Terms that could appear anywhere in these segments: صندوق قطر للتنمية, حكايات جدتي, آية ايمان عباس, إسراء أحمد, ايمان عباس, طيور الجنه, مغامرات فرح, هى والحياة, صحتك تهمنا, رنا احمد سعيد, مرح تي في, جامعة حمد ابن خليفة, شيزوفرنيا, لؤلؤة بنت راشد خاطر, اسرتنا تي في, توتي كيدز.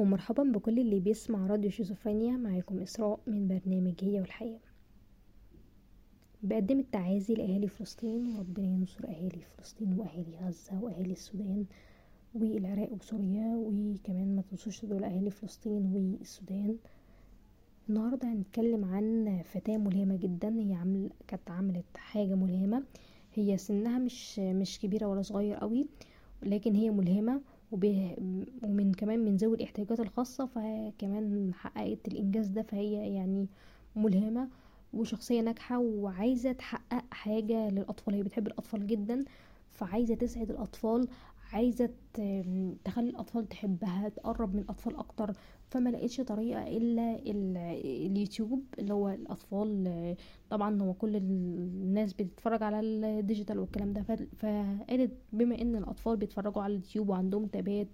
ومرحبا بكل اللي بيسمع راديو شيزوفرنيا. معاكم إسراء من برنامج هى والحياة. بقدم التعازي لأهالي فلسطين، وربنا ينصر أهالي فلسطين وأهالي غزة وأهالي السودان والعراق وسوريا، وكمان ما تنسوش دول أهالي فلسطين والسودان. النهاردة هنتكلم عن فتاة ملهمة جدا. هي كانت عملت حاجة ملهمة. هي سنها مش كبيرة ولا صغير قوي، لكن هي ملهمة ومن كمان من ذوي الاحتياجات الخاصة، فكمان حققت الإنجاز ده. فهي يعني ملهمة وشخصية ناجحة وعايزة تحقق حاجة للأطفال. هي بتحب الأطفال جدا، فعايزة تسعد الأطفال، عايزة تخلي الأطفال تحبها، تقرب من الأطفال أكتر. فما لقيتش طريقة إلا اليوتيوب، اللي هو الأطفال طبعا هو كل الناس بتتفرج على الديجيتال والكلام ده. فقالت بما إن الأطفال بيتفرجوا على اليوتيوب وعندهم تابات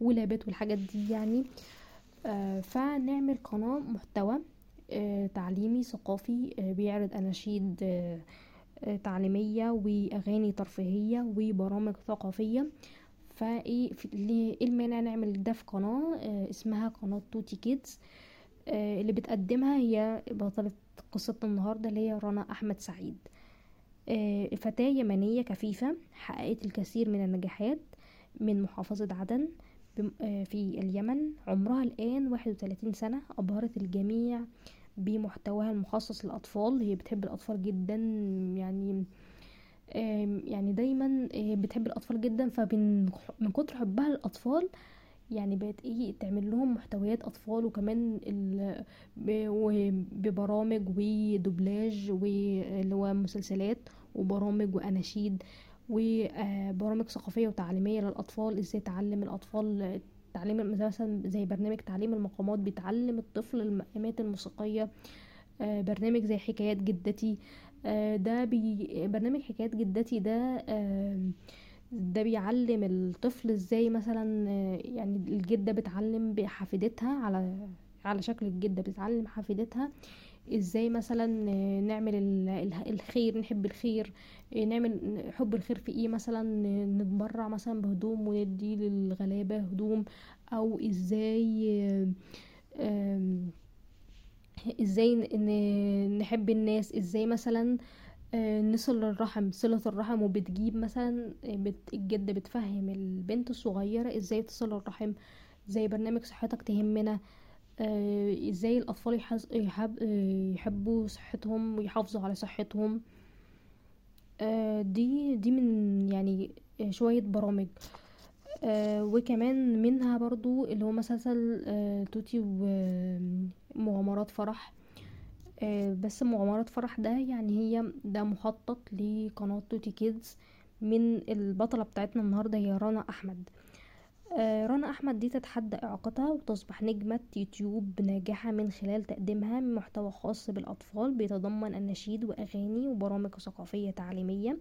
ولابات والحاجات دي يعني، فنعمل قناة محتوى تعليمي ثقافي بيعرض أناشيد تعليمية وأغاني ترفيهية وبرامج ثقافية. فايه المانع نعمل ده في قناة اسمها قناة توتي كيدز. اللي بتقدمها هي بطلة قصة النهاردة اللي هي رنا احمد سعيد، فتاة يمنية كفيفة حققت الكثير من النجاحات من محافظة عدن في اليمن. عمرها الآن 31 سنة. أبهرت الجميع بمحتواها المخصص للأطفال. هي بتحب الأطفال جدا، يعني دايما بتحب الأطفال جدا، فمن كتر حبها للأطفال يعني بقت تعمل لهم محتويات أطفال، وكمان ببرامج ودوبلاج واللي هو مسلسلات وبرامج وأناشيد وبرامج ثقافية وتعليمية للأطفال. ازاي تعلم الأطفال، تعليم مثلا زي برنامج تعليم المقامات بيتعلم الطفل المقامات الموسيقية، برنامج زي حكايات جدتي ده برنامج حكايات جدتي ده بيعلم الطفل ازاي مثلا، يعني الجدة بتعلم بحفيدتها على شكل الجدة بتعلم حفيدتها ازاي مثلا نعمل الخير، نحب الخير، نعمل حب الخير في ايه، مثلا نتبرع مثلا بهدوم وندي للغلابة هدوم، او ازاي نحب الناس، ازاي مثلا نصل الرحم، صلة الرحم. وبتجيب مثلا الجدة بتفهم البنت الصغيرة ازاي تصل الرحم، زي برنامج صحتك تهمنا، ازاي الاطفال يحبوا صحتهم ويحافظوا على صحتهم. دي من يعني شوية برامج، وكمان منها برضو اللي هو مسلسل توتي ومغامرات فرح. بس مغامرات فرح ده يعني هي ده مخطط لقناة توتي كيدز من البطلة بتاعتنا النهاردة هي رنا احمد. رنا أحمد دي تتحدى إعاقتها وتصبح نجمة يوتيوب ناجحة من خلال تقديمها محتوى خاص بالأطفال بيتضمن أناشيد وأغاني وبرامج ثقافية تعليمية.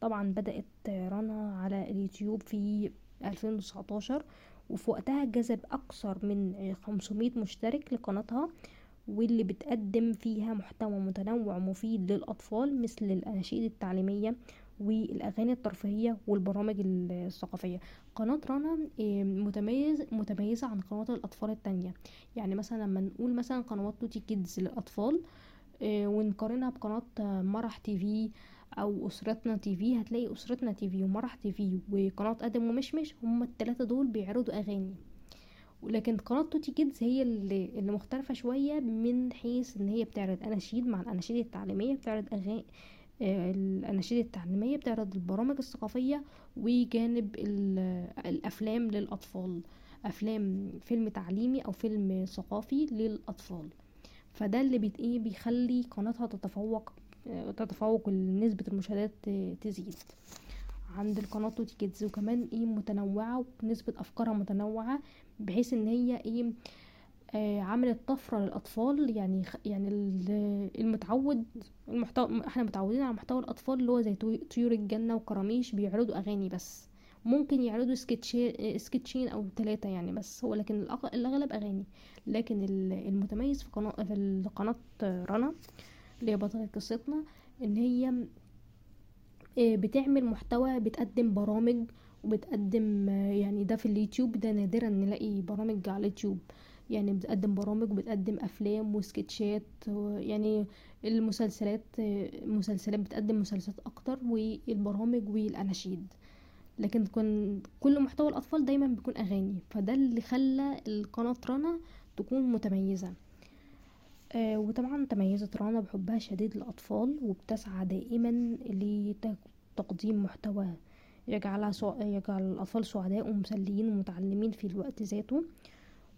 طبعا بدأت رنا على اليوتيوب في 2019، وفي وقتها جذب أكثر من 500 مشترك لقناتها، واللي بتقدم فيها محتوى متنوع مفيد للأطفال مثل الأناشيد التعليمية والأغاني الترفيهية والبرامج الثقافية. قناة رنا متميزة عن قنوات الأطفال التانية. يعني مثلا لما نقول مثلا قنوات توتي كيدز للأطفال ونقارنها بقناة مرح تي في أو اسرتنا تي في، هتلاقي اسرتنا تي في ومرح تي في وقناة أدم ومشمش هم الثلاثة دول بيعرضوا أغاني، ولكن قناة توتي كيدز هي اللي مختلفة شوية من حيث ان هي بتعرض أناشيد مع الأناشيد التعليمية، بتعرض أغاني، الأناشيد التعليمية، بتعرض البرامج الثقافية، وجانب الأفلام للأطفال، فيلم تعليمي أو فيلم ثقافي للأطفال. فده اللي بيخلي قناتها تتفوق نسبة المشاهدات تزيد عند القناة توتي كيدز. وكمان متنوعة ونسبة أفكارها متنوعة، بحيث ان هي عملت طفرة للأطفال. يعني المتعود المحتوى، احنا متعودين على محتوى الأطفال اللي هو زي طيور الجنه وكراميش بيعرضوا أغاني بس، ممكن يعرضوا سكتشين أو 3 يعني بس، هو لكن الأغلب أغاني. لكن المتميز في قناة رنا اللي هي بطلة قصتنا ان هي بتعمل محتوى، بتقدم برامج وبتقدم يعني ده في اليوتيوب، ده نادرا نلاقي برامج على اليوتيوب، يعني بتقدم برامج وبتقدم افلام وسكتشات، يعني المسلسلات بتقدم مسلسلات اكتر والبرامج والاناشيد، لكن تكون كل محتوى الاطفال دايما بيكون اغاني، فده اللي خلى القناه رنا تكون متميزه. وطبعا تميزت رنا بحبها الشديد للاطفال، وبتسعى دائما لتقديم محتوى يجعل الاطفال سعداء ومسليين ومتعلمين في الوقت ذاته.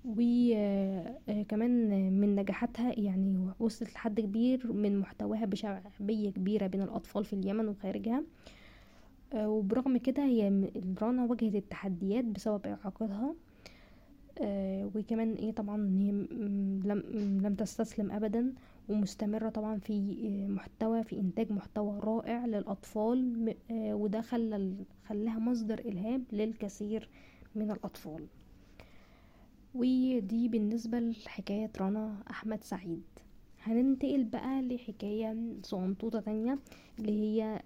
وكمان من نجاحاتها يعني وصلت لحد كبير من محتواها بشعبية كبيرة بين الأطفال في اليمن وخارجها. وبرغم كده هي رنا واجهت التحديات بسبب إعاقتها، وكمان طبعا هي لم تستسلم أبدا ومستمرة طبعا في إنتاج محتوى رائع للأطفال، وده خلاها مصدر إلهام للكثير من الأطفال. ودي بالنسبة لحكاية رنا احمد سعيد. هننتقل بقى لحكاية صغنطوطة تانية اللي هي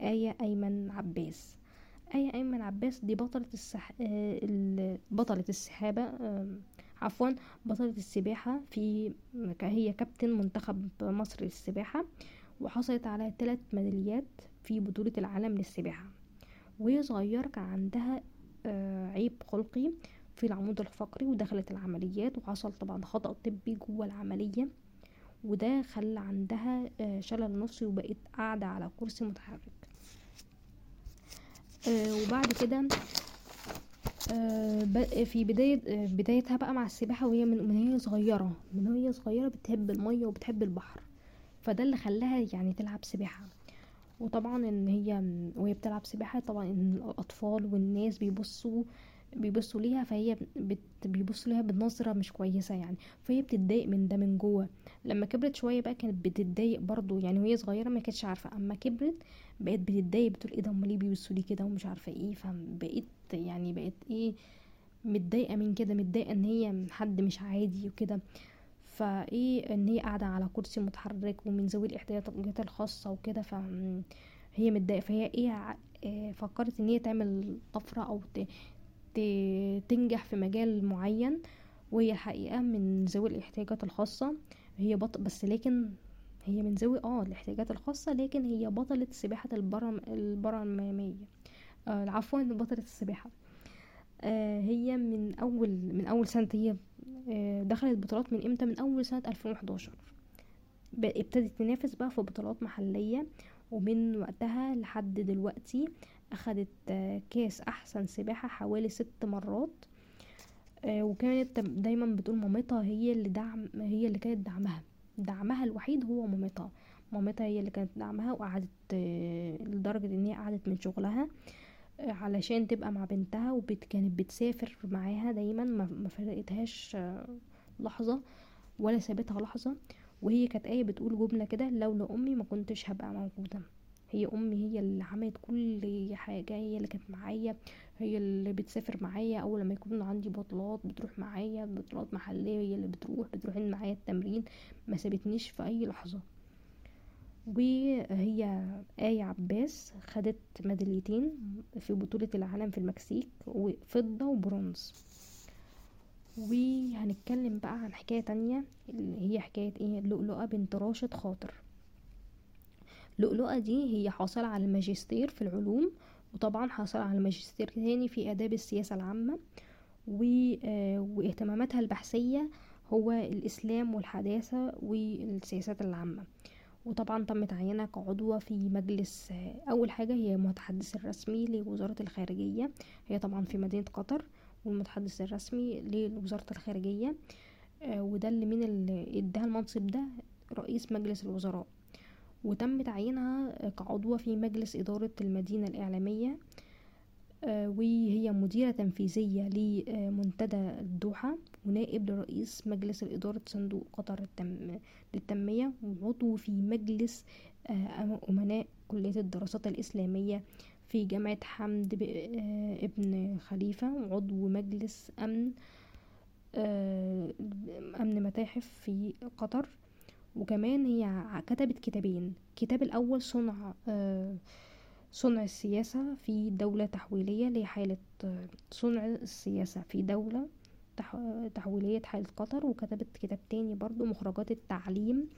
آية ايمان عباس. آية ايمان عباس دي بطلة السباحة، هي كابتن منتخب مصر للسباحة، وحصلت على 3 ميداليات في بطولة العالم للسباحة. وهي صغيرة كان عندها عيب خلقي في العمود الفقري، ودخلت العمليات وحصل طبعا خطأ طبي جوه العملية، وده خلى عندها شلل نصفي وبقت قاعدة على كرسي متحرك. وبعد كده في بدايتها بقى مع السباحة، وهي من هي صغيرة بتحب المية وبتحب البحر، فده اللي خلاها يعني تلعب سباحة. وطبعا وهي بتلعب سباحة طبعا ان الاطفال والناس بيبصوا ليها، فهي بيبصوا ليها بنظره مش كويسه يعني، فهي بتتضايق من ده من جوه. لما كبرت شويه بقى كانت بتتضايق برضو، يعني وهي صغيره ما كانتش عارفه، اما كبرت بقت بتتضايق، بتقول ايه ده هم ليه بيبصوا لي كده ومش عارفه ايه، فبقيت يعني بقت ايه متضايقه من كده، متضايقه ان هي حد مش عادي وكده، فايه ان هي قاعده على كرسي متحرك ومن ذوي الاحتياجات الخاصه وكده، فهي متضايقه. فهي فكرت ان هي تعمل طفره او تنجح في مجال معين، وهي الحقيقة من ذوي الاحتياجات الخاصة، هي من ذوي الاحتياجات الخاصة، لكن هي بطلة سباحة البرميمية، عفوا بطلة السباحة. هي من اول سنة، هي دخلت بطولات من امتى، من اول سنة 2011 ابتدت تنافس بقى في بطولات محلية، ومن وقتها لحد دلوقتي اخدت كاس احسن سباحة حوالي 6 مرات. وكانت دايما بتقول مامتها هي اللي كانت دعمها الوحيد، هو مامتها هي اللي كانت دعمها، وقعدت لدرجة ان هي قعدت من شغلها علشان تبقى مع بنتها، وكانت بتسافر معاها دايما، ما فرقتهاش لحظة ولا سابتها لحظة. وهي كانت بتقول جملة كده، لولا امي ما كنتش هبقى موجودة. هي امي هي اللي عملت كل حاجه، هي اللي كانت معايا، هي اللي بتسافر معايا، اول لما يكون عندي بطولات بتروح معايا، بطولات محليه هي اللي بتروحين معايا التمرين، ما سابتنيش في اي لحظه. وهي آية عباس خدت ميداليتين في بطوله العالم في المكسيك، وفضه وبرونز. وهنتكلم بقى عن حكايه تانية اللي هي حكايه لؤلؤه بنت راشد خاطر. لؤلؤة دي هي حاصلة على الماجستير في العلوم، وطبعا حاصلة على الماجستير تاني في آداب السياسة العامة، واهتماماتها البحثية هو الإسلام والحداثة والسياسات العامة. وطبعا تم تعيينها كعضوة في مجلس، أول حاجة هي المتحدث الرسمي لوزارة الخارجية، هي طبعا في مدينة قطر، والمتحدث الرسمي لوزارة الخارجية، وده اللي من اللي ادها المنصب ده رئيس مجلس الوزراء. وتم تعيينها كعضوة في مجلس إدارة المدينة الإعلامية، وهي مديرة تنفيذية لمنتدى الدوحة، ونائب لرئيس مجلس إدارة صندوق قطر للتنمية، وعضو في مجلس أمناء كلية الدراسات الإسلامية في جامعة حمد ابن خليفة، وعضو مجلس أمن متاحف في قطر. وكمان هي كتبت كتابين، الكتاب الأول صنع صنع السياسة في دولة تحويلية لحالة قطر. وكتبت كتاب تاني برضو مخرجات التعليم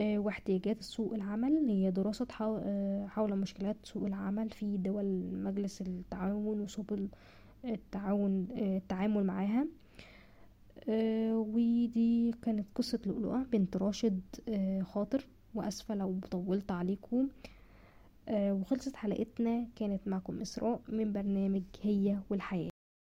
واحتياجات سوق العمل، هي دراسة حول مشكلات سوق العمل في دول مجلس التعاون وسبل التعامل معاها. ودي كانت قصة لؤلؤة بنت راشد خاطر، وأسفة لو طولت عليكم. وخلصت حلقتنا، كانت معكم إسراء من برنامج هي والحياة.